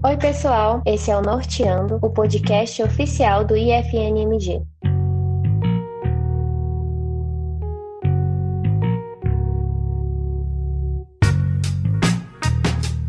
Oi pessoal, esse é o Norteando, o podcast oficial do IFNMG.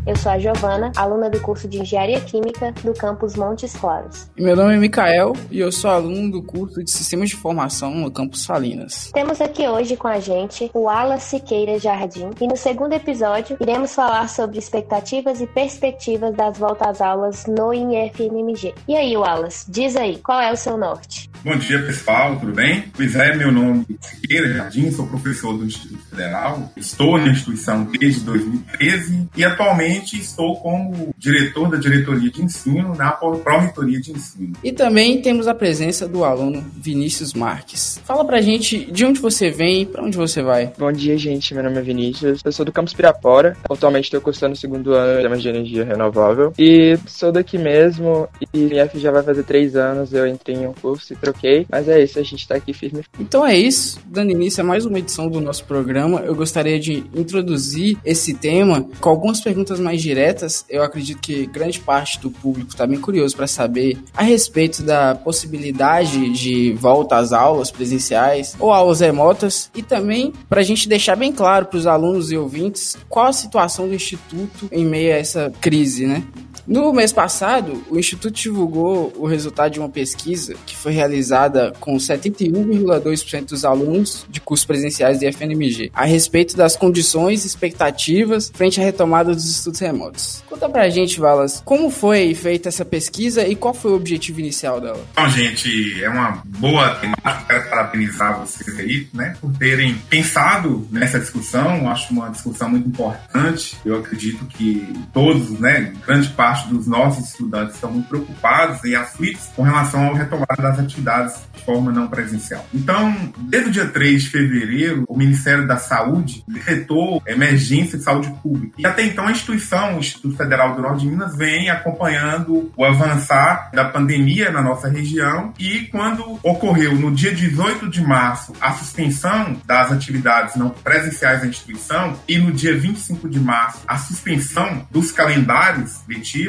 Eu sou a Giovana, aluna do curso de Engenharia Química do Campus Montes Claros. Meu nome é Micael e eu sou aluno do curso de Sistemas de Formação no Campus Salinas. Temos aqui hoje com a gente o Alas Siqueira Jardim e no segundo episódio iremos falar sobre expectativas e perspectivas das voltas às aulas no IFNMG. E aí, Alas, diz aí, qual é o seu norte? Bom dia, pessoal, tudo bem? Pois é, meu nome é Siqueira Jardim, sou professor do Instituto Federal, estou na instituição desde 2013 e atualmente estou como diretor da Diretoria de Ensino na Pró-Reitoria de Ensino. E também temos a presença do aluno Vinícius Marques. Fala pra gente de onde você vem e pra onde você vai. Bom dia, gente. Meu nome é Vinícius. Eu sou do Campus Pirapora. Atualmente estou cursando o segundo ano de sistemas de energia renovável. E sou daqui mesmo. E o IF já vai fazer 3 anos. Eu entrei em um curso e troquei. Mas é isso, a gente tá aqui firme. Então é isso. Dando início a mais uma edição do nosso programa, eu gostaria de introduzir esse tema com algumas perguntas mais diretas. Eu acredito que grande parte do público está bem curioso para saber a respeito da possibilidade de volta às aulas presenciais ou aulas remotas, e também para a gente deixar bem claro para os alunos e ouvintes qual a situação do Instituto em meio a essa crise, né? No mês passado, o Instituto divulgou o resultado de uma pesquisa que foi realizada com 71,2% dos alunos de cursos presenciais do IFNMG a respeito das condições e expectativas frente à retomada dos estudos remotos. Conta pra gente, Wallace, como foi feita essa pesquisa e qual foi o objetivo inicial dela? Então, gente, é uma boa temática. Quero parabenizar vocês aí, né, por terem pensado nessa discussão. Acho uma discussão muito importante. Eu acredito que todos, né, grande parte dos nossos estudantes estão muito preocupados e aflitos com relação ao retomada das atividades de forma não presencial. Então, desde o dia 3 de fevereiro, o Ministério da Saúde decretou emergência de saúde pública. E até então, a instituição, o Instituto Federal do Norte de Minas, vem acompanhando o avançar da pandemia na nossa região. E quando ocorreu, no dia 18 de março, a suspensão das atividades não presenciais da instituição e no dia 25 de março, a suspensão dos calendários letivos,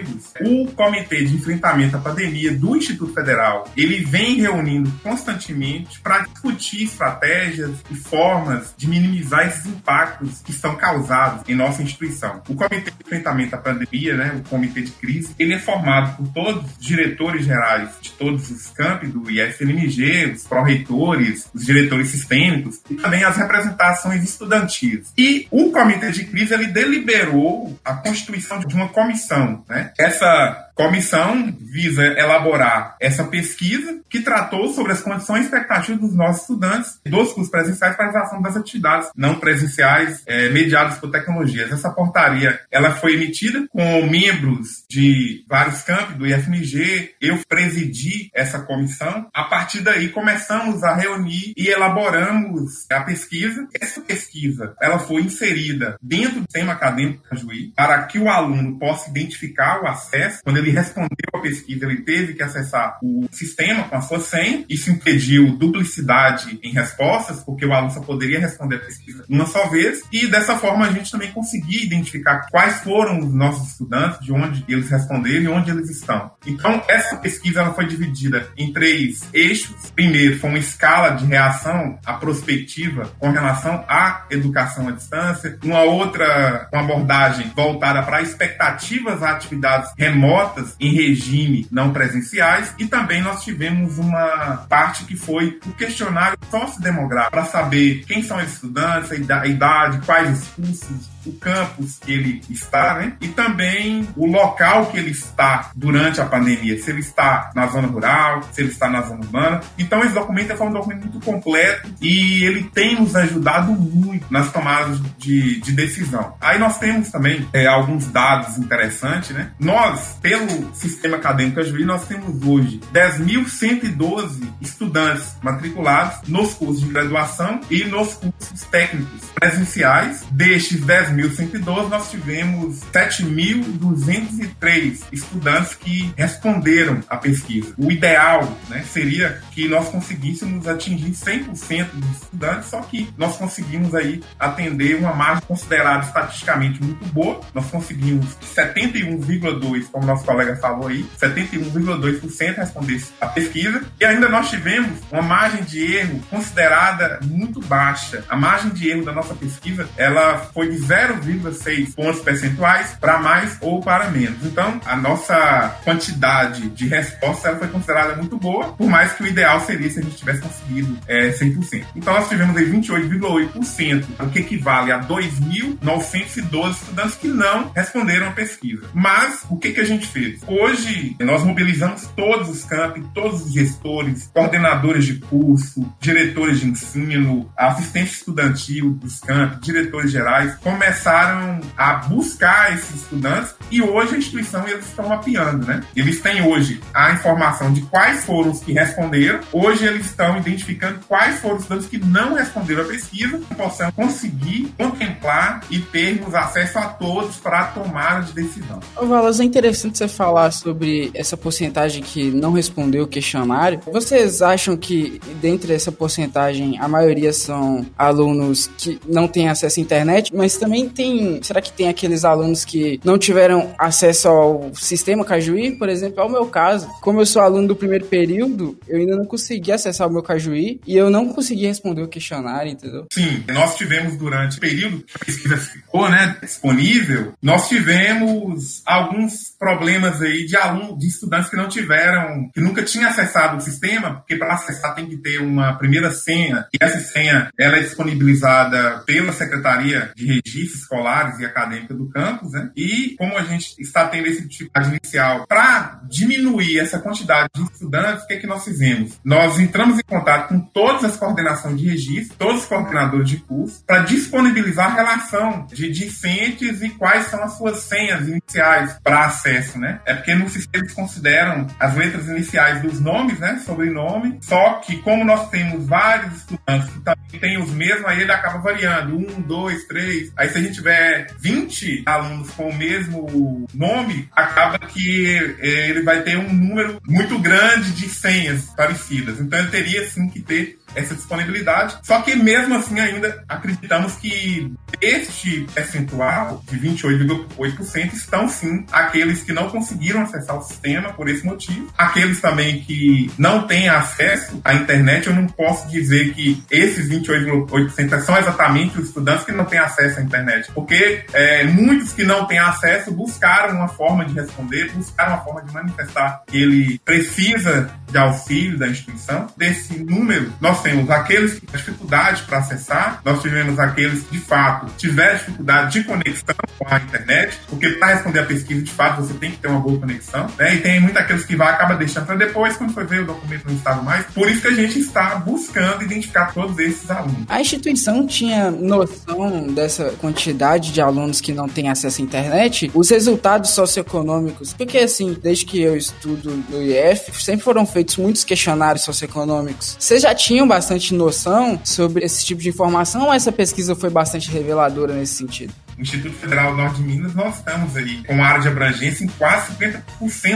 o Comitê de Enfrentamento à Pandemia do Instituto Federal, ele vem reunindo constantemente para discutir estratégias e formas de minimizar esses impactos que são causados em nossa instituição. O Comitê de Enfrentamento à Pandemia, né, o Comitê de Crise, ele é formado por todos os diretores gerais de todos os campi do IFNMG, os pró-reitores, os diretores sistêmicos e também as representações estudantis. E o Comitê de Crise, ele deliberou a constituição de uma comissão, né? Essa comissão visa elaborar essa pesquisa que tratou sobre as condições e expectativas dos nossos estudantes dos cursos presenciais para a realização das atividades não presenciais mediadas por tecnologias. Essa portaria, ela foi emitida com membros de vários campos do IFMG. Eu presidi essa comissão. A partir daí, começamos a reunir e elaboramos a pesquisa. Essa pesquisa, ela foi inserida dentro do sistema acadêmico da Cajuí para que o aluno possa identificar o acesso. Quando ele respondeu à pesquisa, ele teve que acessar o sistema com a sua senha. Isso impediu duplicidade em respostas, porque o aluno só poderia responder a pesquisa uma só vez. E dessa forma, a gente também conseguia identificar quais foram os nossos estudantes, de onde eles responderam e onde eles estão. Então, essa pesquisa, ela foi dividida em 3 eixos. Primeiro, foi uma escala de reação à prospectiva com relação à educação à distância. Uma outra, uma abordagem voltada para expectativas a atividades remotas em regime não presenciais, e também nós tivemos uma parte que foi o questionário sociodemográfico para saber quem são os estudantes, a idade, quais os cursos, o campus que ele está, né? E também o local que ele está durante a pandemia, se ele está na zona rural, se ele está na zona urbana. Então esse documento é um documento muito completo e ele tem nos ajudado muito nas tomadas de decisão. Aí nós temos também alguns dados interessantes, né? Nós, pelo sistema acadêmico Cajuí, nós temos hoje 10.112 estudantes matriculados nos cursos de graduação e nos cursos técnicos presenciais. Destes 10.112 10.112, nós tivemos 7.203 estudantes que responderam à pesquisa. O ideal, né, seria que nós conseguíssemos atingir 100% dos estudantes, só que nós conseguimos aí atender uma margem considerada estatisticamente muito boa. Nós conseguimos 71,2%, como nosso colega falou aí, 71,2% responder à pesquisa. E ainda nós tivemos uma margem de erro considerada muito baixa. A margem de erro da nossa pesquisa, ela foi de 0,6 pontos percentuais para mais ou para menos. Então, a nossa quantidade de resposta, ela foi considerada muito boa, por mais que o ideal seria se a gente tivesse conseguido 100%. Então, nós tivemos aí 28,8%, o que equivale a 2.912 estudantes que não responderam à pesquisa. Mas, o que a gente fez? Hoje, nós mobilizamos todos os campos, todos os gestores, coordenadores de curso, diretores de ensino, assistente estudantil dos campos, diretores gerais, começaram a buscar esses estudantes e hoje a instituição, eles estão mapeando, né? Eles têm hoje a informação de quais foram os que responderam, hoje eles estão identificando quais foram os estudantes que não responderam a pesquisa, que possam conseguir contemplar e termos acesso a todos para a tomada de decisão. Wallace, é interessante você falar sobre essa porcentagem que não respondeu o questionário. Vocês acham que, dentro dessa porcentagem, a maioria são alunos que não têm acesso à internet, mas também tem... Será que tem aqueles alunos que não tiveram acesso ao sistema Cajuí? Por exemplo, é o meu caso. Como eu sou aluno do primeiro período, eu ainda não consegui acessar o meu Cajuí e eu não consegui responder o questionário, entendeu? Sim, nós tivemos durante o período que a pesquisa ficou, né, disponível, nós tivemos alguns problemas aí de alunos, de estudantes que não tiveram, que nunca tinham acessado o sistema, porque para acessar tem que ter uma primeira senha, e essa senha, ela é disponibilizada pela Secretaria de Registro Escolares e Acadêmica do campus, né? E como a gente está tendo esse tipo de inicial, para diminuir essa quantidade de estudantes, o que é que nós fizemos? Nós entramos em contato com todas as coordenações de registro, todos os coordenadores de curso, para disponibilizar a relação de discentes e quais são as suas senhas iniciais para acesso, né? É porque no sistema eles consideram as letras iniciais dos nomes, né? Sobrenome, só que como nós temos vários estudantes que também têm os mesmos, aí ele acaba variando, 1, 2, 3, aí se a gente tiver 20 alunos com o mesmo nome, acaba que ele vai ter um número muito grande de senhas parecidas, então ele teria sim que ter essa disponibilidade, só que mesmo assim ainda acreditamos que este percentual de 28,8% estão sim aqueles que não conseguiram acessar o sistema por esse motivo, aqueles também que não têm acesso à internet. Eu não posso dizer que esses 28,8% são exatamente os estudantes que não têm acesso à internet, porque muitos que não têm acesso buscaram uma forma de responder, buscaram uma forma de manifestar que ele precisa de auxílio da instituição. Desse número, nós temos aqueles que têm dificuldade para acessar, nós tivemos aqueles que, de fato, tiveram dificuldade de conexão com a internet, porque para responder a pesquisa, de fato, você tem que ter uma boa conexão, né? E tem muito aqueles que acaba deixando para depois, quando foi ver o documento não estava mais. Por isso que a gente está buscando identificar todos esses alunos. A instituição tinha noção dessa quantidade de alunos que não têm acesso à internet? Os resultados socioeconômicos, porque assim, desde que eu estudo no IF, sempre foram feitos muitos questionários socioeconômicos. Você já tinham bastante noção sobre esse tipo de informação ou essa pesquisa foi bastante reveladora nesse sentido? O Instituto Federal do Norte de Minas, nós estamos aí com uma área de abrangência em quase 50%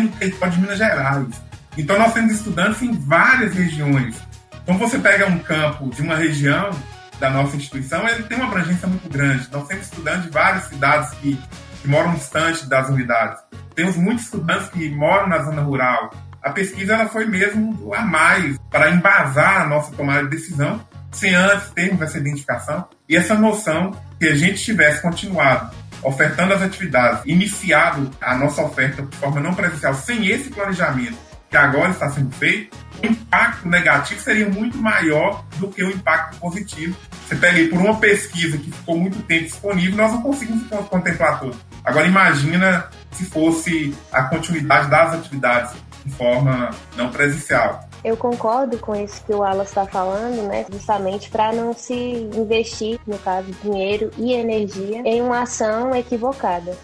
do território de Minas Gerais. Então, nós temos estudantes em várias regiões. Então, você pega um campo de uma região da nossa instituição, ele tem uma abrangência muito grande. Nós temos estudantes de várias cidades que moram distante das unidades. Temos muitos estudantes que moram na zona rural. A pesquisa ela foi mesmo a mais para embasar a nossa tomada de decisão, sem antes termos essa identificação e essa noção que a gente tivesse continuado ofertando as atividades, iniciado a nossa oferta de forma não presencial, sem esse planejamento que agora está sendo feito, o impacto negativo seria muito maior do que o impacto positivo. Você pega aí por uma pesquisa que ficou muito tempo disponível, nós não conseguimos contemplar tudo. Agora imagina se fosse a continuidade das atividades de forma não presencial. Eu concordo com isso que o Alas está falando, né? Justamente para não se investir, no caso, dinheiro e energia, em uma ação equivocada.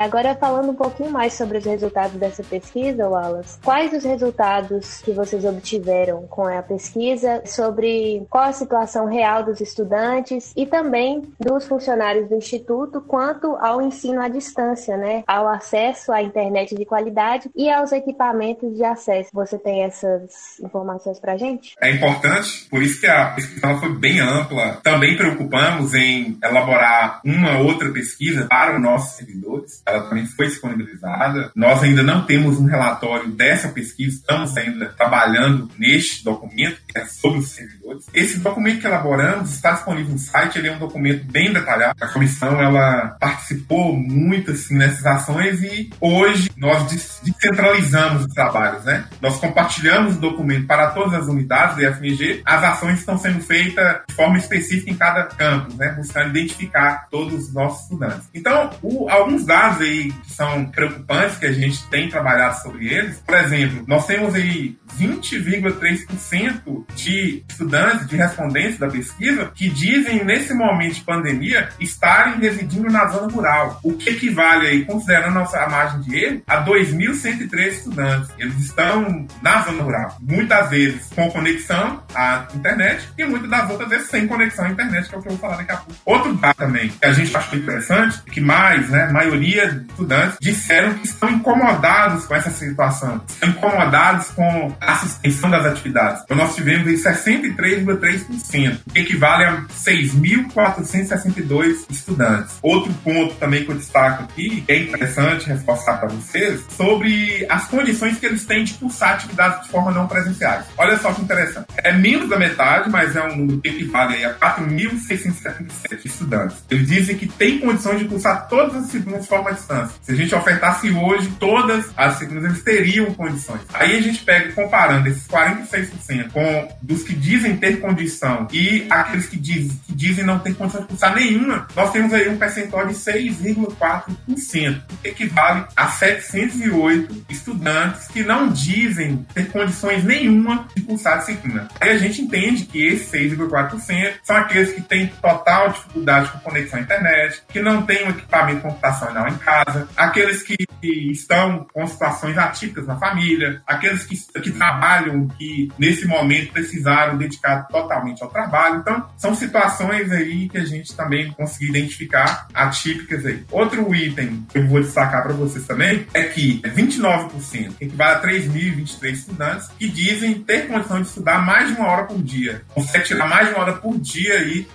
Agora, falando um pouquinho mais sobre os resultados dessa pesquisa, Wallace, quais os resultados que vocês obtiveram com a pesquisa sobre qual a situação real dos estudantes e também dos funcionários do Instituto quanto ao ensino à distância, né? Ao acesso à internet de qualidade e aos equipamentos de acesso. Você tem essas informações para a gente? É importante, por isso que a pesquisa foi bem ampla. Também preocupamos em elaborar uma outra pesquisa para os nossos servidores. Ela também foi disponibilizada. Nós ainda não temos um relatório dessa pesquisa, estamos ainda trabalhando neste documento, que é sobre os servidores. Esse documento que elaboramos está disponível no site, ele é um documento bem detalhado. A comissão, ela participou muito, assim, nessas ações e hoje nós descentralizamos os trabalhos, né? Nós compartilhamos o documento para todas as unidades do IFMG. As ações estão sendo feitas de forma específica em cada campus, né? Buscando identificar todos os nossos estudantes. Então, alguns dados aí que são preocupantes, que a gente tem trabalhado sobre eles. Por exemplo, nós temos aí 20,3% de estudantes, de respondentes da pesquisa, que dizem, nesse momento de pandemia, estarem residindo na zona rural, o que equivale aí, considerando a margem de erro, a 2.103 estudantes. Eles estão na zona rural, muitas vezes com conexão à internet e muitas das outras vezes sem conexão à internet, que é o que eu vou falar daqui a pouco. Outro dado também que a gente achou interessante, que a maioria dos estudantes disseram que estão incomodados com essa situação, estão incomodados com a suspensão das atividades. Então, nós tivemos aí 63,3%, que equivale a 6.462 estudantes. Outro ponto também que eu destaco aqui, que é interessante reforçar para vocês, sobre as condições que eles têm de cursar atividades de forma não presenciais. Olha só que interessante. É menos da metade, mas é um número que equivale a 4.677 estudantes. Eles dizem que têm condições de cursar todas as disciplinas de forma à distância. Se a gente ofertasse hoje todas as disciplinas, eles teriam condições. Aí a gente pega, comparando esses 46% com dos que dizem ter condição e aqueles que dizem não ter condição de cursar nenhuma, nós temos aí um percentual de 6,4%, que equivale a 708 estudantes que não dizem ter condições nenhuma de cursar a disciplina. Aí a gente entende que esses 6,4% são aqueles que têm total dificuldade com conexão à internet, que não têm um equipamento computacional em casa, aqueles que estão com situações atípicas na família, aqueles que trabalham, que nesse momento precisaram dedicar totalmente ao trabalho. Então, são situações aí que a gente também conseguiu identificar atípicas aí. Outro item que eu vou destacar para vocês também é que 29%, que equivale a 3.023 estudantes, que dizem ter condição de estudar mais de uma hora por dia. Consegue tirar mais de uma hora por dia aí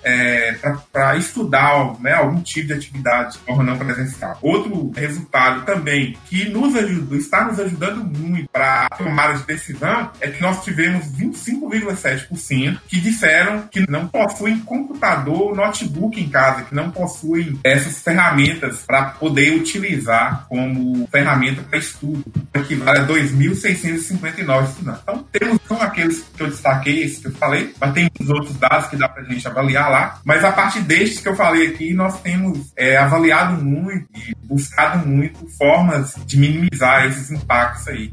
para estudar, né, algum tipo de atividade de forma não presencial. Outro resultado também que nos ajudou, está nos ajudando muito para a tomada de decisão, é que nós tivemos 25,7% que disseram que não possuem computador, notebook em casa, que não possuem essas ferramentas para poder utilizar como ferramenta para estudo, que vale a 2.659 estudantes. Então, temos só aqueles que eu destaquei, esses que eu falei, mas tem os outros dados que dá para a gente avaliar lá, mas a partir destes que eu falei aqui, nós temos avaliado muito e buscado muito formas de minimizar esses impactos aí.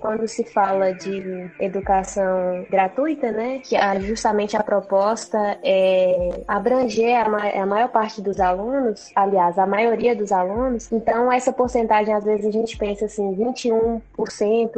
Quando se fala de educação gratuita, né, que justamente a proposta é abranger a maior parte dos alunos, aliás, a maioria dos alunos, então essa porcentagem, às vezes a gente pensa assim, 21%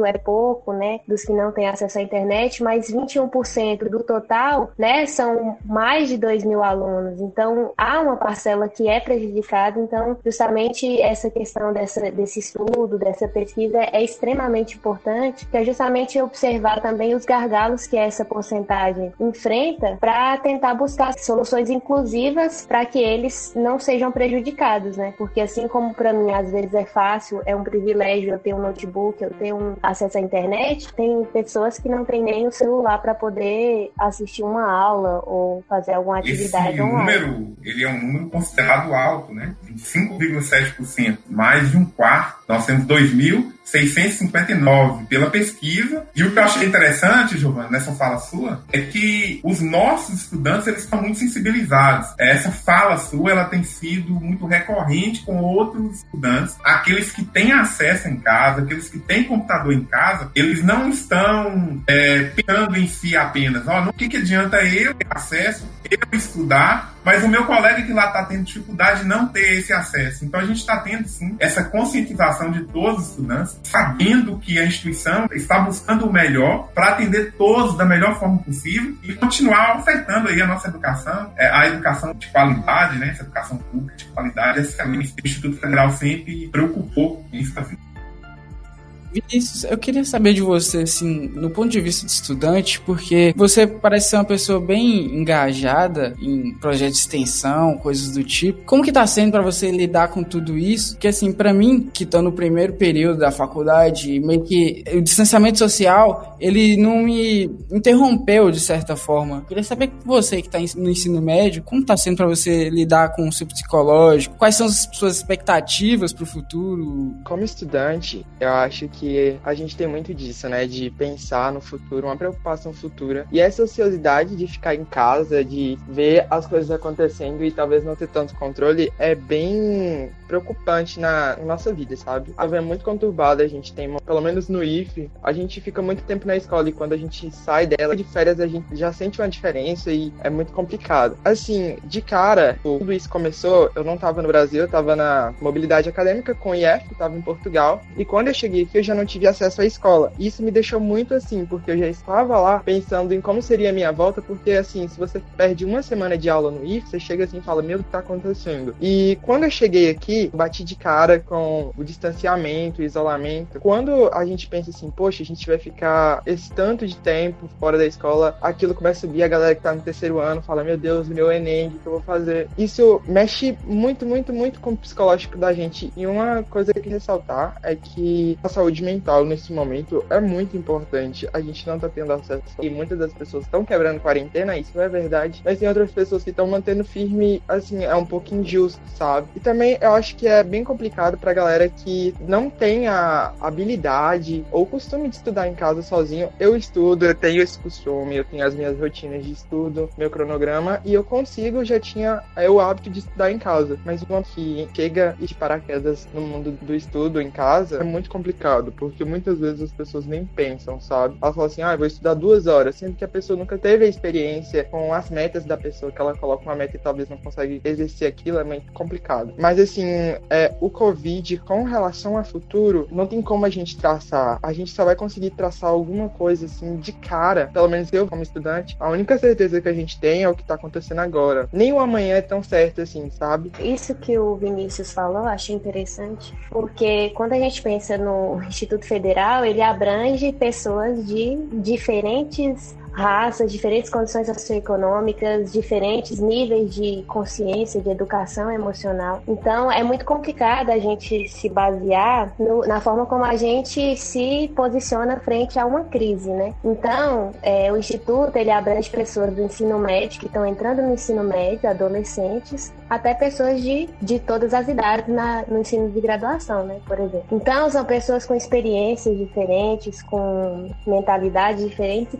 é pouco, né, dos que não têm acesso à internet, mas 21% do total, né, são mais de 2 mil alunos, então há uma parcela que é prejudicada, então justamente essa questão desse estudo, dessa pesquisa é extremamente importante, que é justamente observar também os gargalos que essa porcentagem enfrenta para tentar buscar soluções inclusivas para que eles não sejam prejudicados, né? Porque assim como para mim às vezes é fácil, é um privilégio eu ter um notebook, eu ter um acesso à internet, tem pessoas que não têm nem o celular para poder assistir uma aula ou fazer alguma atividade online. Esse número, ele é um número considerado alto, né? 5,7%, mais de um quarto. Nós temos 2.659 pela pesquisa. E o que eu achei interessante, Giovana, nessa fala sua, é que os nossos estudantes, eles estão muito sensibilizados. Essa fala sua, ela tem sido muito recorrente com outros estudantes. Aqueles que têm acesso em casa, aqueles que têm computador em casa, eles não estão pensando em si apenas. O que adianta eu ter acesso, eu estudar, mas o meu colega que lá está tendo dificuldade de não ter esse acesso. Então a gente está tendo, sim, essa conscientização de todos os estudantes, sabendo que a instituição está buscando o melhor para atender todos da melhor forma possível e continuar ofertando aí a nossa educação, a educação de qualidade, né? Essa educação pública de qualidade, o Instituto Federal sempre preocupou com isso também. Vinícius, eu queria saber de você, assim, no ponto de vista de estudante, porque você parece ser uma pessoa bem engajada em projetos de extensão, coisas do tipo. Como que tá sendo para você lidar com tudo isso? Porque, assim, para mim, que tô no primeiro período da faculdade, meio que o distanciamento social, ele não me interrompeu, de certa forma. Eu queria saber com você, que tá no ensino médio, como tá sendo para você lidar com o seu psicológico? Quais são as suas expectativas pro futuro? Como estudante, eu acho que a gente tem muito disso, né? De pensar no futuro, uma preocupação futura. E essa ociosidade de ficar em casa, de ver as coisas acontecendo e talvez não ter tanto controle, é bem preocupante na nossa vida, sabe? A vida é muito conturbada, a gente tem, pelo menos no IF, a gente fica muito tempo na escola e quando a gente sai dela, de férias, a gente já sente uma diferença e é muito complicado. Assim, de cara, tudo isso começou, eu não tava no Brasil, eu tava na mobilidade acadêmica com o IF, eu tava em Portugal, e quando eu cheguei aqui, eu já não tive acesso à escola. Isso me deixou muito assim, porque eu já estava lá pensando em como seria a minha volta, porque assim, se você perde uma semana de aula no IF, você chega assim e fala, meu, o que tá acontecendo? E quando eu cheguei aqui, bati de cara com o distanciamento, o isolamento. Quando a gente pensa assim, poxa, a gente vai ficar esse tanto de tempo fora da escola, aquilo começa a subir, a galera que tá no terceiro ano fala, meu Deus, meu Enem, o que eu vou fazer? Isso mexe muito, muito, muito com o psicológico da gente. E uma coisa que ressaltar é que a saúde mental nesse momento é muito importante. A gente não tá tendo acesso e muitas das pessoas estão quebrando quarentena, isso é verdade, mas tem outras pessoas que estão mantendo firme, assim, é um pouco injusto, sabe? E também eu acho que é bem complicado pra galera que não tem a habilidade ou costume de estudar em casa sozinho. Eu estudo, eu tenho esse costume, eu tenho as minhas rotinas de estudo, meu cronograma, e eu consigo, já tinha o hábito de estudar em casa, mas uma que chega de paraquedas no mundo do estudo em casa é muito complicado, porque muitas vezes as pessoas nem pensam, sabe? Elas falam assim, eu vou estudar 2 horas, sendo que a pessoa nunca teve a experiência com as metas da pessoa, que ela coloca uma meta e talvez não consegue exercer aquilo, é muito complicado. Mas assim, o Covid com relação ao futuro, não tem como a gente traçar, a gente só vai conseguir traçar alguma coisa assim, de cara, pelo menos eu como estudante, a única certeza que a gente tem é o que tá acontecendo agora. Nem o amanhã é tão certo assim, sabe? Isso que o Vinícius falou, eu achei interessante, porque quando a gente pensa no Instituto Federal, ele abrange pessoas de diferentes raças, diferentes condições socioeconômicas, diferentes níveis de consciência, de educação emocional. Então, é muito complicado a gente se basear na forma como a gente se posiciona frente a uma crise, né? Então, o Instituto, ele abrange pessoas do ensino médio, que estão entrando no ensino médio, adolescentes, até pessoas de todas as idades no ensino de graduação, né? Por exemplo. Então, são pessoas com experiências diferentes, com mentalidades diferentes,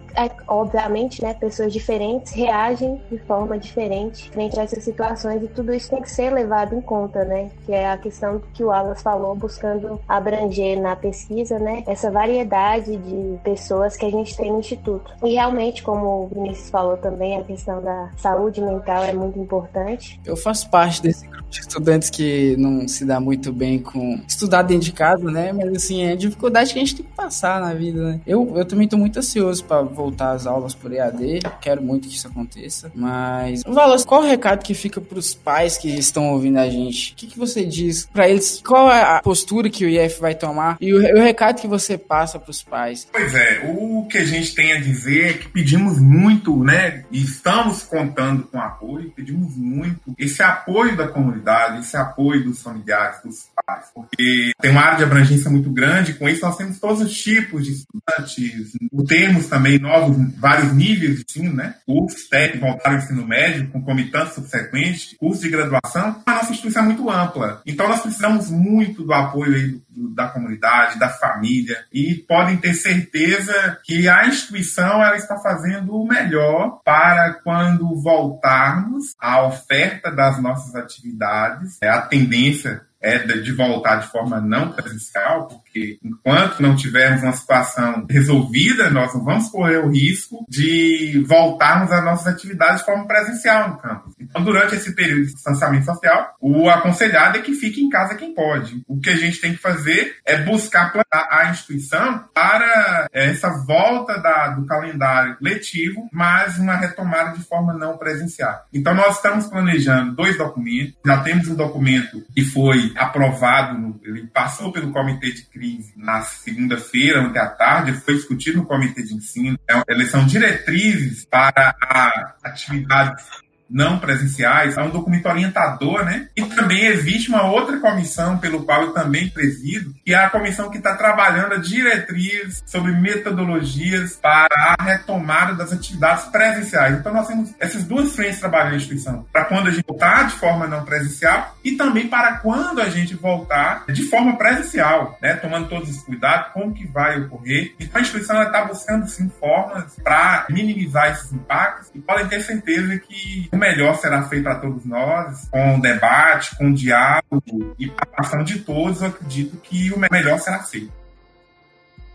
obviamente, né, pessoas diferentes reagem de forma diferente frente a essas situações e tudo isso tem que ser levado em conta, né, que é a questão que o Alas falou, buscando abranger na pesquisa, né, essa variedade de pessoas que a gente tem no Instituto. E realmente, como o Vinícius falou também, a questão da saúde mental é muito importante. Eu faço parte desse grupo de estudantes que não se dá muito bem com estudar dentro de casa, né, mas assim, é a dificuldade que a gente tem que passar na vida, né. Eu também tô muito ansioso para voltar às aulas por EAD, quero muito que isso aconteça, mas, Wallace, qual o recado que fica pros pais que estão ouvindo a gente? O que você diz pra eles? Qual é a postura que o IF vai tomar? E o recado que você passa pros pais? Pois é, o que a gente tem a dizer é que pedimos muito, né, e estamos contando com apoio, pedimos muito esse apoio da comunidade, esse apoio dos familiares, dos pais, porque tem uma área de abrangência muito grande, com isso nós temos todos os tipos de estudantes, temos também novos vários níveis de ensino, né? Cursos técnicos voltaram ao ensino médio, concomitantes subsequentes, cursos de graduação. A nossa instituição é muito ampla. Então, nós precisamos muito do apoio aí da comunidade, da família, e podem ter certeza que a instituição ela está fazendo o melhor para quando voltarmos à oferta das nossas atividades, a tendência é de voltar de forma não presencial, porque enquanto não tivermos uma situação resolvida, nós não vamos correr o risco de voltarmos às nossas atividades de forma presencial no campus. Então, durante esse período de distanciamento social, o aconselhado é que fique em casa quem pode. O que a gente tem que fazer é buscar plantar a instituição para essa volta do calendário letivo, mas uma retomada de forma não presencial. Então, nós estamos planejando 2 documentos. Já temos um documento que foi aprovado, ele passou pelo comitê de crise na segunda-feira, ontem à tarde, foi discutido no comitê de ensino. Eles são diretrizes para atividades não presenciais, é um documento orientador, né? E também existe uma outra comissão, pelo qual eu também presido, que é a comissão que está trabalhando a diretriz sobre metodologias para a retomada das atividades presenciais. Então, nós temos essas duas frentes trabalhando na instituição, para quando a gente voltar de forma não presencial e também para quando a gente voltar de forma presencial, né? Tomando todos os cuidados, como que vai ocorrer. Então, a instituição está buscando, sim, formas para minimizar esses impactos e podem ter certeza que o melhor será feito para todos nós, com debate, com diálogo e participação de todos. Eu acredito que o melhor será feito.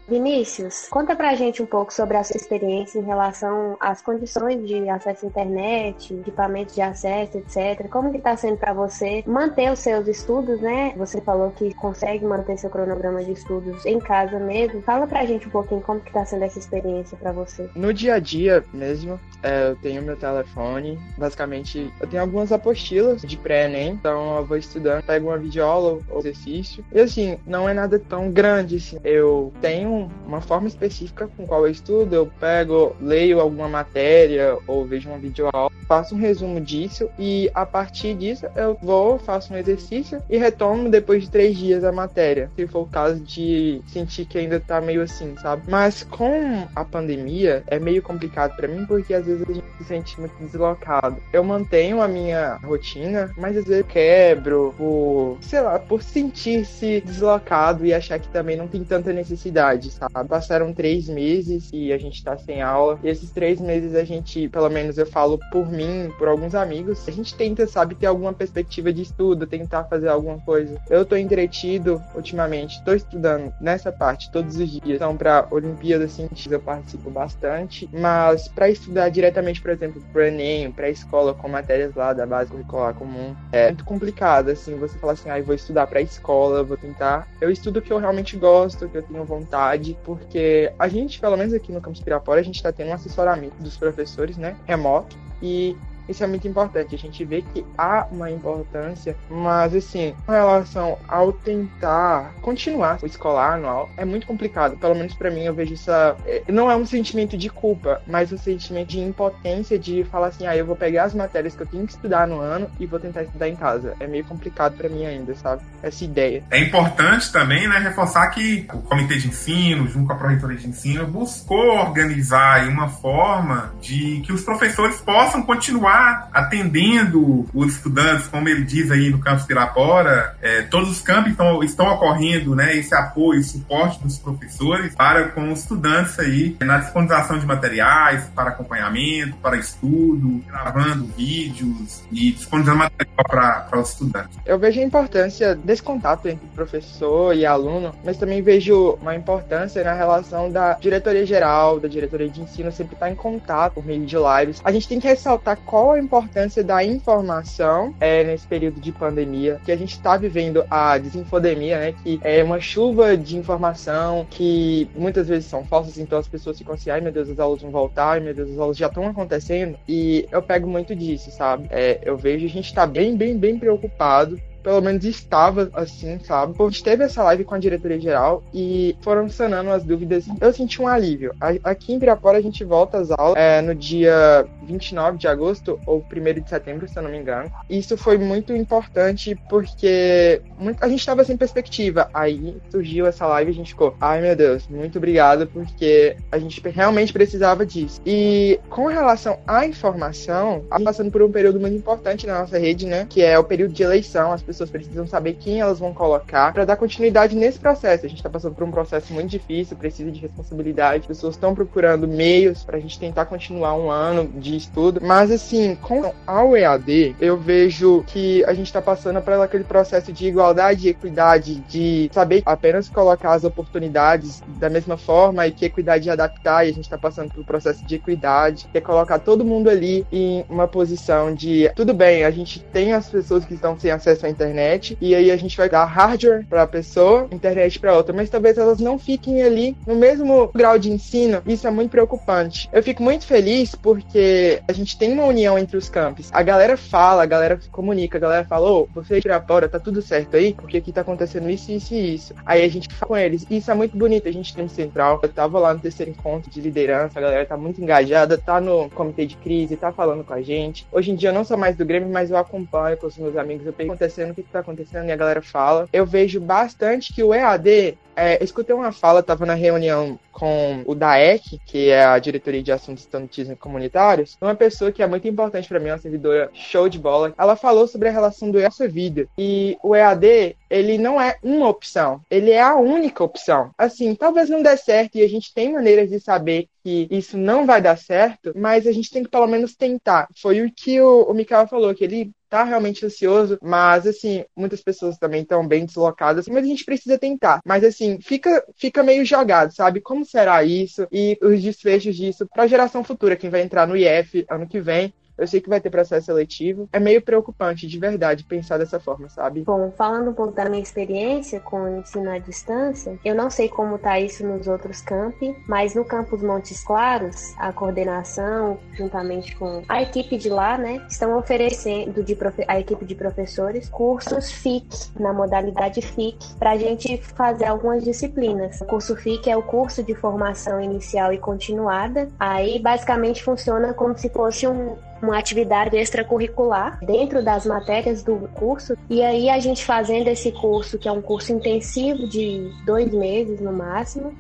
Vinícius, conta pra gente um pouco sobre a sua experiência em relação às condições de acesso à internet, equipamentos de acesso, etc. Como que tá sendo para você manter os seus estudos, né? Você falou que consegue manter seu cronograma de estudos em casa mesmo. Fala pra gente um pouquinho como que tá sendo essa experiência para você. No dia a dia mesmo, eu tenho meu telefone. Basicamente, eu tenho algumas apostilas de pré-ENEM. Então, eu vou estudando, pego uma videoaula ou exercício. E assim, não é nada tão grande, assim. Eu tenho uma forma específica com qual eu estudo, eu pego, leio alguma matéria ou vejo uma videoaula, faço um resumo disso e a partir disso eu vou, faço um exercício e retomo depois de 3 dias a matéria, se for o caso de sentir que ainda tá meio assim, sabe? Mas com a pandemia é meio complicado pra mim porque às vezes a gente se sente muito deslocado. Eu mantenho a minha rotina, mas às vezes eu quebro por, sei lá, por sentir-se deslocado e achar que também não tem tanta necessidade, sabe? Passaram 3 meses e a gente tá sem aula. E esses 3 meses a gente, pelo menos eu falo por mim, por alguns amigos, a gente tenta, sabe, ter alguma perspectiva de estudo, tentar fazer alguma coisa. Eu tô entretido ultimamente, tô estudando nessa parte todos os dias. Então, pra Olimpíada Científica eu participo bastante, mas pra estudar diretamente, por exemplo, pro Enem, pra escola, com matérias lá da base curricular comum, é muito complicado, assim, você falar assim, eu vou estudar pra escola, vou tentar. Eu estudo o que eu realmente gosto, que eu tenho vontade, porque a gente, pelo menos aqui no Campus Pirapora, a gente está tendo um assessoramento dos professores, né, remoto, e isso é muito importante. A gente vê que há uma importância, mas assim, com relação ao tentar continuar o escolar anual, é muito complicado. Pelo menos pra mim, eu vejo essa... Não é um sentimento de culpa, mas um sentimento de impotência, de falar assim, eu vou pegar as matérias que eu tenho que estudar no ano e vou tentar estudar em casa. É meio complicado pra mim ainda, sabe? Essa ideia. É importante também, né, reforçar que o Comitê de Ensino, junto com a Pró-Reitoria de Ensino, buscou organizar uma forma de que os professores possam continuar atendendo os estudantes, como ele diz aí no Campus Pirapora. Todos os campos estão ocorrendo, né, esse apoio, esse suporte dos professores para com os estudantes aí, na disponibilização de materiais para acompanhamento, para estudo, gravando vídeos e disponibilizando material para os estudantes. Eu vejo a importância desse contato entre professor e aluno, mas também vejo uma importância na relação da diretoria geral, da diretoria de ensino, sempre estar em contato por meio de lives. A gente tem que ressaltar qual a importância da informação nesse período de pandemia, que a gente está vivendo a desinfodemia, né, que é uma chuva de informação que muitas vezes são falsas, então as pessoas ficam assim, ai meu Deus, as aulas vão voltar, ai meu Deus, as aulas já estão acontecendo, e eu pego muito disso, sabe? Eu vejo, a gente está bem preocupado pelo menos estava assim, sabe? A gente teve essa live com a diretoria geral e foram sanando as dúvidas. Eu senti um alívio. Aqui em Pirapora a gente volta às aulas no dia 29 de agosto ou 1º de setembro, se eu não me engano. Isso foi muito importante porque a gente estava sem perspectiva. Aí surgiu essa live e a gente ficou, ai meu Deus, muito obrigado, porque a gente realmente precisava disso. E com relação à informação, a gente passando por um período muito importante na nossa rede, né? Que é o período de eleição, as pessoas precisam saber quem elas vão colocar para dar continuidade nesse processo. A gente está passando por um processo muito difícil, precisa de responsabilidade, as pessoas estão procurando meios para a gente tentar continuar um ano de estudo. Mas assim, com ao EAD, eu vejo que a gente está passando por aquele processo de igualdade e equidade, de saber apenas colocar as oportunidades da mesma forma e que equidade adaptar, e a gente está passando pelo processo de equidade, que é colocar todo mundo ali em uma posição de, tudo bem, a gente tem as pessoas que estão sem acesso à internet, e aí a gente vai dar hardware para a pessoa, internet para outra, mas talvez elas não fiquem ali no mesmo grau de ensino. Isso é muito preocupante. Eu fico muito feliz porque a gente tem uma união entre os campos. A galera fala, a galera comunica, a galera fala, ô, você de Pirapora, tá tudo certo aí? Porque aqui tá acontecendo isso, isso e isso. Aí a gente fala com eles. Isso é muito bonito. A gente tem central. Eu tava lá no terceiro encontro de liderança, a galera tá muito engajada, tá no comitê de crise, tá falando com a gente. Hoje em dia eu não sou mais do Grêmio, mas eu acompanho com os meus amigos, eu pergunto acontecendo, o que tá acontecendo, e a galera fala. Eu vejo bastante que o EAD... eu escutei uma fala, tava na reunião com o DAEC, que é a Diretoria de Assuntos Estudantis e Comunitários, uma pessoa que é muito importante pra mim, uma servidora show de bola. Ela falou sobre a relação do EAD vida. E o EAD, ele não é uma opção, ele é a única opção. Assim, talvez não dê certo, e a gente tem maneiras de saber que isso não vai dar certo, mas a gente tem que pelo menos tentar. Foi o que o Micael falou, que ele tá realmente ansioso, mas assim, muitas pessoas também estão bem deslocadas, mas a gente precisa tentar. Mas assim, fica meio jogado, sabe? Como será isso? E os desfechos disso pra geração futura, quem vai entrar no IF ano que vem. Eu sei que vai ter processo seletivo. É meio preocupante, de verdade, pensar dessa forma, sabe? Bom, falando um pouco da minha experiência com o ensino à distância, eu não sei como tá isso nos outros campi, mas no Campus Montes Claros, a coordenação, juntamente com a equipe de lá, né, estão oferecendo a equipe de professores cursos FIC, na modalidade FIC, pra gente fazer algumas disciplinas. O curso FIC é o curso de formação inicial e continuada. Aí, basicamente, funciona como se fosse uma atividade extracurricular dentro das matérias do curso. E aí a gente fazendo esse curso, que é um curso intensivo de 2 meses no máximo,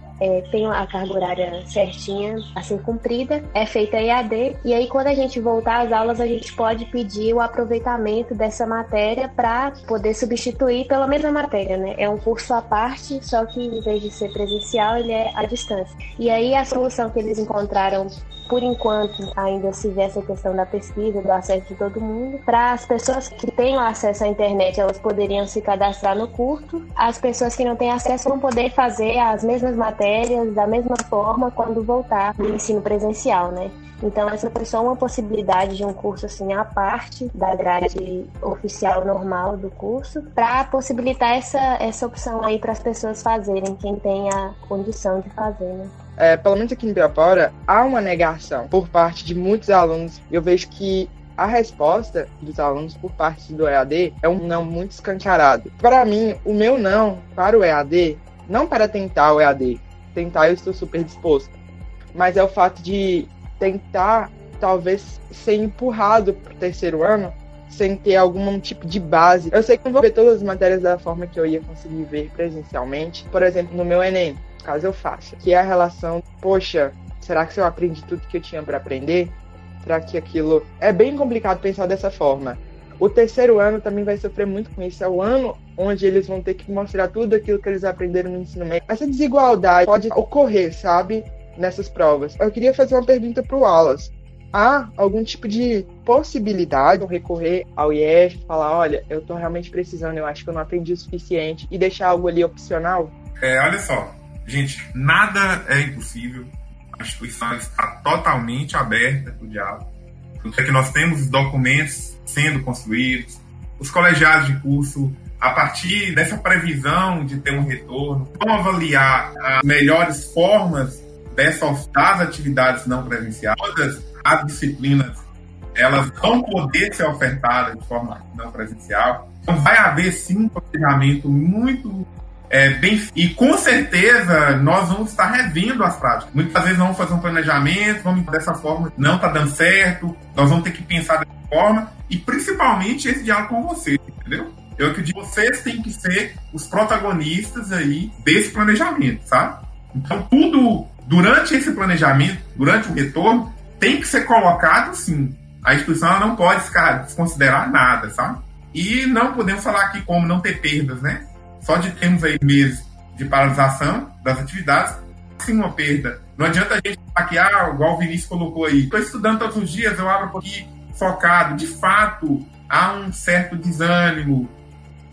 tem a carga horária certinha, assim, cumprida, é feita EAD, e aí quando a gente voltar às aulas, a gente pode pedir o aproveitamento dessa matéria para poder substituir pela mesma matéria, né? É um curso à parte, só que em vez de ser presencial, ele é à distância. E aí a solução que eles encontraram, por enquanto, ainda se vê essa questão da pesquisa, do acesso de todo mundo. Para as pessoas que têm acesso à internet, elas poderiam se cadastrar no curso. As pessoas que não têm acesso vão poder fazer as mesmas matérias da mesma forma quando voltar do ensino presencial, né? Então essa foi só uma possibilidade de um curso assim à parte da grade oficial normal do curso, para possibilitar essa opção aí para as pessoas fazerem, quem tem a condição de fazer, né? Pelo menos aqui em Pirapora há uma negação por parte de muitos alunos. Eu vejo que a resposta dos alunos por parte do EAD é um não muito escancarado. Para mim, o meu não para o EAD, não para tentar o EAD, tentar eu estou super disposto, mas é o fato de tentar talvez ser empurrado para o terceiro ano sem ter algum tipo de base. Eu sei que não vou ver todas as matérias da forma que eu ia conseguir ver presencialmente, por exemplo, no meu Enem, caso eu faça, que é a relação, poxa, será que eu aprendi tudo que eu tinha para aprender? Será que aquilo... É bem complicado pensar dessa forma. O terceiro ano também vai sofrer muito com isso, é o ano onde eles vão ter que mostrar tudo aquilo que eles aprenderam no ensino médio. Essa desigualdade pode ocorrer, sabe, nessas provas. Eu queria fazer uma pergunta para o Wallace. Há algum tipo de possibilidade de recorrer ao IEF, falar, olha, eu estou realmente precisando, eu acho que eu não aprendi o suficiente, e deixar algo ali opcional? Olha só, gente, nada é impossível. A instituição está totalmente aberta para o diálogo. Tanto é que nós temos documentos sendo construídos, os colegiados de curso, a partir dessa previsão de ter um retorno, vão avaliar as melhores formas das atividades não presenciais, todas as disciplinas elas vão poder ser ofertadas de forma não presencial. Então vai haver sim um planejamento muito bem feito. E com certeza nós vamos estar revendo as práticas. Muitas vezes vamos fazer um planejamento, vamos dessa forma, não está dando certo, nós vamos ter que pensar dessa forma e principalmente esse diálogo com vocês, entendeu? Eu acredito que vocês têm que ser os protagonistas aí desse planejamento, sabe? Então tudo durante esse planejamento, durante o retorno, tem que ser colocado sim. A instituição ela não pode desconsiderar nada, sabe? E não podemos falar aqui como não ter perdas, né? Só de termos aí meses de paralisação das atividades, sim, uma perda. Não adianta a gente falar que, igual o Vinícius colocou aí, estou estudando todos os dias, eu abro aqui focado. De fato, há um certo desânimo.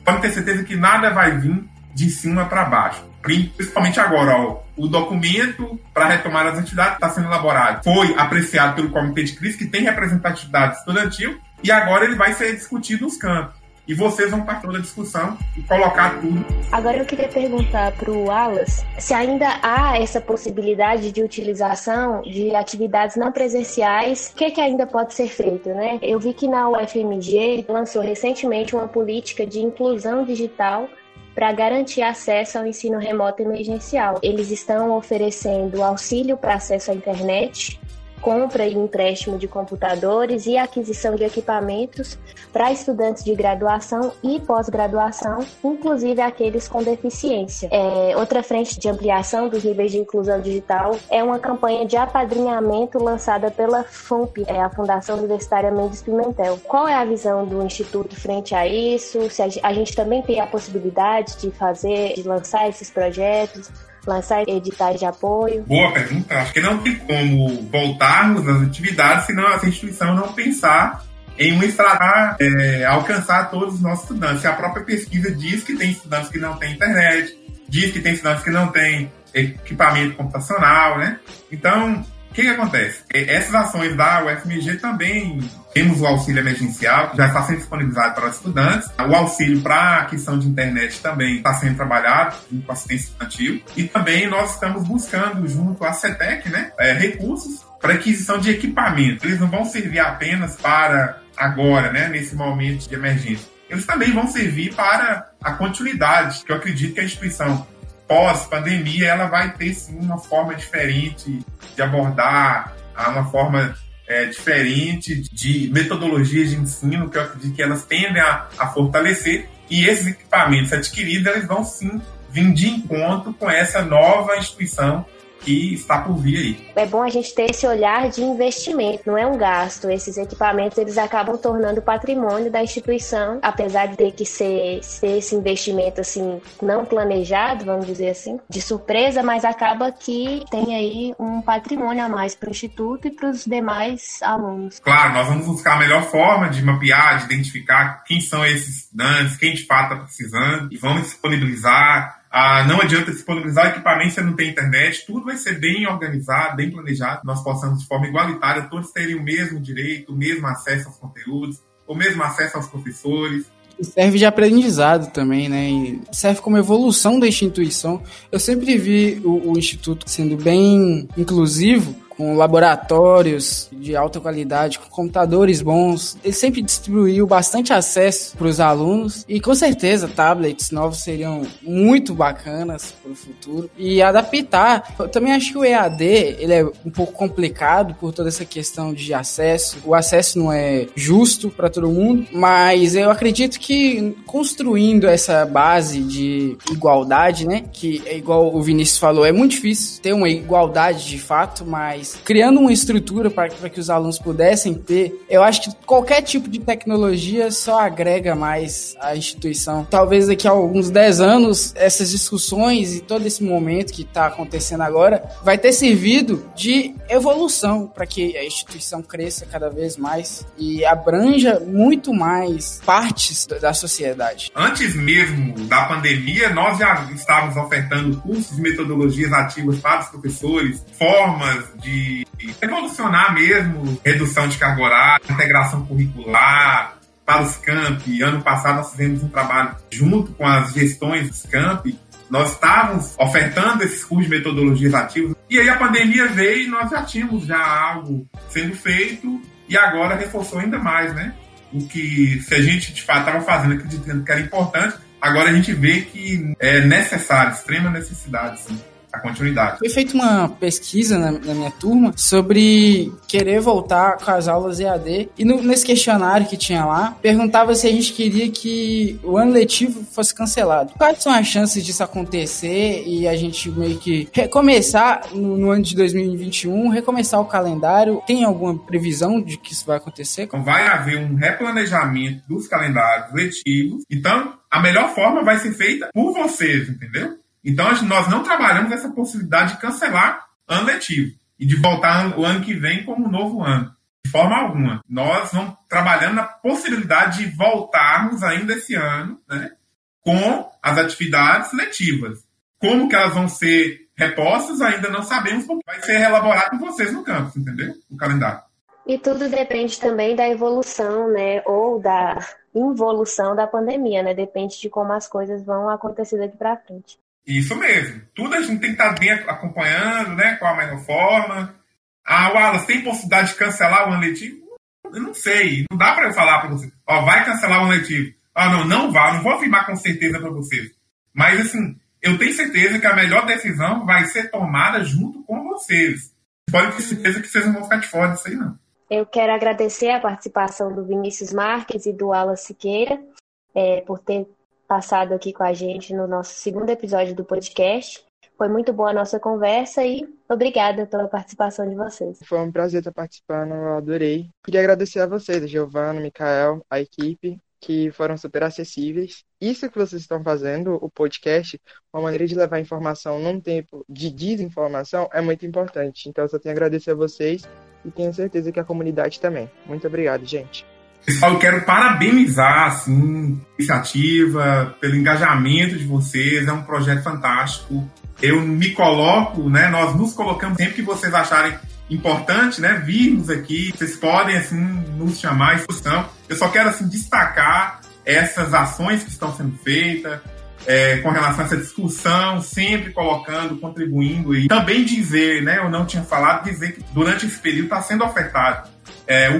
Pode ter certeza que nada vai vir de cima para baixo. Principalmente agora, o documento para retomar as atividades está sendo elaborado. Foi apreciado pelo Comitê de Crise, que tem representatividade estudantil, e agora ele vai ser discutido nos campos. E vocês vão partir da discussão e colocar tudo. Agora eu queria perguntar para o Alas se ainda há essa possibilidade de utilização de atividades não presenciais, o que ainda pode ser feito, né? Eu vi que na UFMG lançou recentemente uma política de inclusão digital para garantir acesso ao ensino remoto emergencial. Eles estão oferecendo auxílio para acesso à internet, compra e empréstimo de computadores e aquisição de equipamentos para estudantes de graduação e pós-graduação, inclusive aqueles com deficiência. Outra frente de ampliação dos níveis de inclusão digital é uma campanha de apadrinhamento lançada pela FUNP, a Fundação Universitária Mendes Pimentel. Qual é a visão do Instituto frente a isso? Se a gente também tem a possibilidade de lançar esses projetos, lançar editais de apoio? Boa pergunta. Acho que não tem como voltarmos às atividades se a instituição não pensar em uma estratégia alcançar todos os nossos estudantes. A própria pesquisa diz que tem estudantes que não têm internet, diz que tem estudantes que não têm equipamento computacional, né? Então, o que acontece? Essas ações da UFMG também temos o auxílio emergencial, que já está sendo disponibilizado para os estudantes. O auxílio para aquisição de internet também está sendo trabalhado com assistência estudantil. E também nós estamos buscando, junto à CETEC, né, recursos para aquisição de equipamento. Eles não vão servir apenas para agora, né, nesse momento de emergência. Eles também vão servir para a continuidade, que eu acredito que a instituição pós-pandemia, ela vai ter sim uma forma diferente de abordar, uma forma diferente de metodologias de ensino, que eu acredito que elas tendem a fortalecer, e esses equipamentos adquiridos, eles vão sim vir de encontro com essa nova instituição que está por vir aí. É bom a gente ter esse olhar de investimento, não é um gasto. Esses equipamentos, eles acabam tornando patrimônio da instituição, apesar de ter que ser esse investimento, assim, não planejado, vamos dizer assim, de surpresa, mas acaba que tem aí um patrimônio a mais para o Instituto e para os demais alunos. Claro, nós vamos buscar a melhor forma de mapear, de identificar quem são esses estudantes, quem de fato está precisando, e vamos disponibilizar. Não adianta disponibilizar equipamento se não tem internet, tudo vai ser bem organizado, bem planejado, nós possamos de forma igualitária todos terem o mesmo direito, o mesmo acesso aos conteúdos, o mesmo acesso aos professores. Serve de aprendizado também, né? E serve como evolução da instituição. Eu sempre vi o Instituto sendo bem inclusivo, com laboratórios de alta qualidade, com computadores bons. Ele sempre distribuiu bastante acesso para os alunos e, com certeza, tablets novos seriam muito bacanas para o futuro. E adaptar. Eu também acho que o EAD ele é um pouco complicado por toda essa questão de acesso. O acesso não é justo para todo mundo, mas eu acredito que construindo essa base de igualdade, né, que é igual o Vinícius falou, é muito difícil ter uma igualdade de fato, mas criando uma estrutura para que os alunos pudessem ter, eu acho que qualquer tipo de tecnologia só agrega mais à instituição. Talvez daqui a alguns 10 anos, essas discussões e todo esse momento que está acontecendo agora vai ter servido de evolução para que a instituição cresça cada vez mais e abranja muito mais partes da sociedade. Antes mesmo da pandemia, nós já estávamos ofertando cursos de metodologias ativas para os professores, formas de evolucionar mesmo, redução de carga horária, integração curricular para os campi. Ano passado nós fizemos um trabalho junto com as gestões dos campi, nós estávamos ofertando esses cursos de metodologias ativas, e aí a pandemia veio e nós já tínhamos algo sendo feito, e agora reforçou ainda mais, né? O que, se a gente de fato estava fazendo, acreditando que era importante, agora a gente vê que é necessário, extrema necessidade, sim, a continuidade. Foi feita uma pesquisa na minha turma sobre querer voltar com as aulas EAD, e nesse questionário que tinha lá, perguntava se a gente queria que o ano letivo fosse cancelado. Quais são as chances disso acontecer e a gente meio que recomeçar no ano de 2021, recomeçar o calendário? Tem alguma previsão de que isso vai acontecer? Então vai haver um replanejamento dos calendários letivos, então a melhor forma vai ser feita por vocês, entendeu? Então, nós não trabalhamos essa possibilidade de cancelar ano letivo e de voltar o ano que vem como um novo ano, de forma alguma. Nós não trabalhamos na possibilidade de voltarmos ainda esse ano, né, com as atividades letivas. Como que elas vão ser repostas, ainda não sabemos, porque vai ser elaborado com vocês no campus, entendeu? O calendário. E tudo depende também da evolução, né, ou da involução da pandemia, né? Depende de como as coisas vão acontecer daqui para frente. Isso mesmo. Tudo a gente tem que estar bem acompanhando, né? Qual a melhor forma. Ah, Wallace, tem possibilidade de cancelar o ano letivo? Eu não sei. Não dá para eu falar para você. Ó, vai cancelar o ano letivo. Ah, não vai. Não vou afirmar com certeza para vocês. Mas, assim, eu tenho certeza que a melhor decisão vai ser tomada junto com vocês. Pode ter certeza que vocês não vão ficar de fora disso aí, não. Eu quero agradecer a participação do Vinícius Marques e do Alas Siqueira por ter passado aqui com a gente no nosso segundo episódio do podcast. Foi muito boa a nossa conversa e obrigada pela participação de vocês. Foi um prazer estar participando, eu adorei. Queria agradecer a vocês, a Giovana, Micael, a equipe, que foram super acessíveis. Isso que vocês estão fazendo, o podcast, uma maneira de levar informação num tempo de desinformação, é muito importante. Então, eu só tenho a agradecer a vocês e tenho certeza que a comunidade também. Muito obrigado, gente. Pessoal, eu quero parabenizar assim, a iniciativa, pelo engajamento de vocês, é um projeto fantástico. Eu me coloco, né, nós nos colocamos sempre que vocês acharem importante, né, virmos aqui, vocês podem assim, nos chamar à discussão. Eu só quero assim, destacar essas ações que estão sendo feitas com relação a essa discussão, sempre colocando, contribuindo. E também dizer, né, eu não tinha falado, dizer que durante esse período está sendo ofertado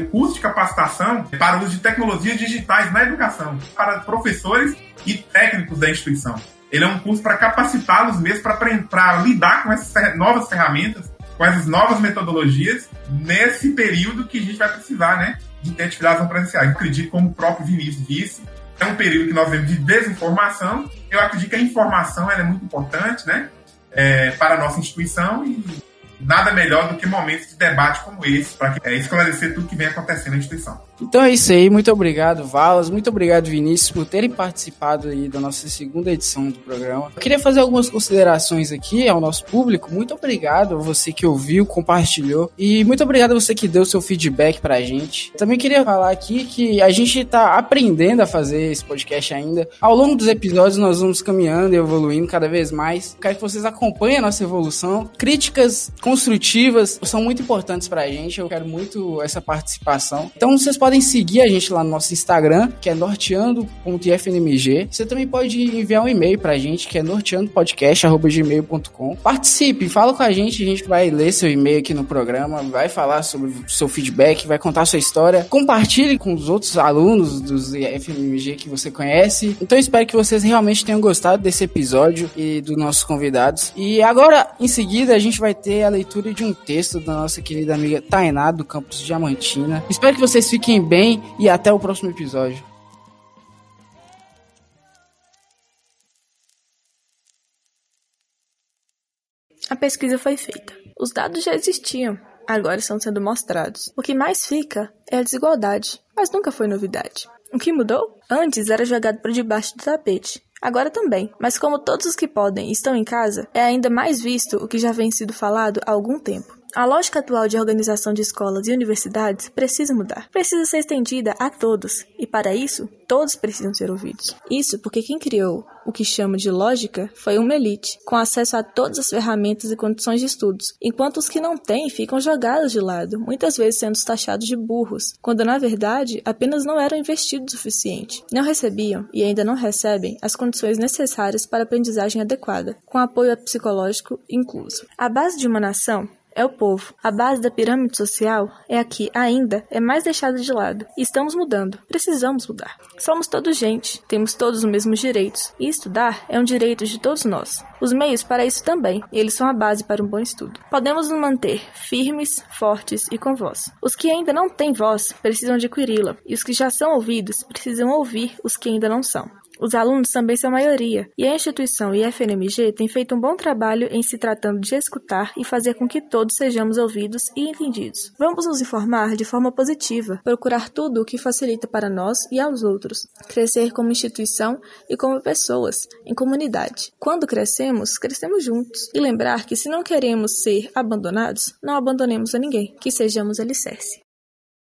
o curso de capacitação para o uso de tecnologias digitais na educação, para professores e técnicos da instituição. Ele é um curso para capacitá-los mesmo, para lidar com essas novas ferramentas, com essas novas metodologias, nesse período que a gente vai precisar, né, de ter atividades não presenciais. Eu acredito, como o próprio Vinícius disse, é um período que nós vemos de desinformação. Eu acredito que a informação ela é muito importante, né, para a nossa instituição e nada melhor do que momentos de debate como esse, para esclarecer tudo que vem acontecendo na instituição. Então é isso aí, muito obrigado, Wallace, muito obrigado, Vinícius, por terem participado aí da nossa segunda edição do programa. Eu queria fazer algumas considerações aqui ao nosso público. Muito obrigado a você que ouviu, compartilhou, e muito obrigado a você que deu seu feedback pra gente. Também queria falar aqui que a gente tá aprendendo a fazer esse podcast ainda. Ao longo dos episódios nós vamos caminhando e evoluindo cada vez mais. Quero que vocês acompanhem a nossa evolução. Críticas construtivas são muito importantes pra gente, eu quero muito essa participação. Então vocês podem seguir a gente lá no nosso Instagram, que é norteando.ifnmg. Você também pode enviar um e-mail pra gente, que é norteandopodcast@gmail.com. Participe, fala com a gente vai ler seu e-mail aqui no programa, vai falar sobre o seu feedback, vai contar a sua história. Compartilhe com os outros alunos dos IFMG que você conhece. Então espero que vocês realmente tenham gostado desse episódio e dos nossos convidados. E agora, em seguida, a gente vai ter a leitura de um texto da nossa querida amiga Tainá, do Campus Diamantina. Espero que vocês fiquem bem e até o próximo episódio. A pesquisa foi feita. Os dados já existiam, agora estão sendo mostrados. O que mais fica é a desigualdade, mas nunca foi novidade. O que mudou? Antes era jogado por debaixo do tapete. Agora também, mas como todos os que podem estão em casa, é ainda mais visto o que já vem sido falado há algum tempo. A lógica atual de organização de escolas e universidades precisa mudar. Precisa ser estendida a todos, e para isso, todos precisam ser ouvidos. Isso porque quem criou o que chama de lógica foi uma elite, com acesso a todas as ferramentas e condições de estudos, enquanto os que não têm ficam jogados de lado, muitas vezes sendo taxados de burros, quando na verdade apenas não eram investidos o suficiente. Não recebiam, e ainda não recebem, as condições necessárias para a aprendizagem adequada, com apoio psicológico incluso. A base de uma nação é o povo. A base da pirâmide social é a que ainda é mais deixada de lado. Estamos mudando. Precisamos mudar. Somos todos gente. Temos todos os mesmos direitos. E estudar é um direito de todos nós. Os meios para isso também. Eles são a base para um bom estudo. Podemos nos manter firmes, fortes e com voz. Os que ainda não têm voz precisam adquiri-la. E os que já são ouvidos precisam ouvir os que ainda não são. Os alunos também são a maioria, e a instituição IFNMG tem feito um bom trabalho em se tratando de escutar e fazer com que todos sejamos ouvidos e entendidos. Vamos nos informar de forma positiva, procurar tudo o que facilita para nós e aos outros, crescer como instituição e como pessoas, em comunidade. Quando crescemos, crescemos juntos. E lembrar que se não queremos ser abandonados, não abandonemos a ninguém, que sejamos alicerce.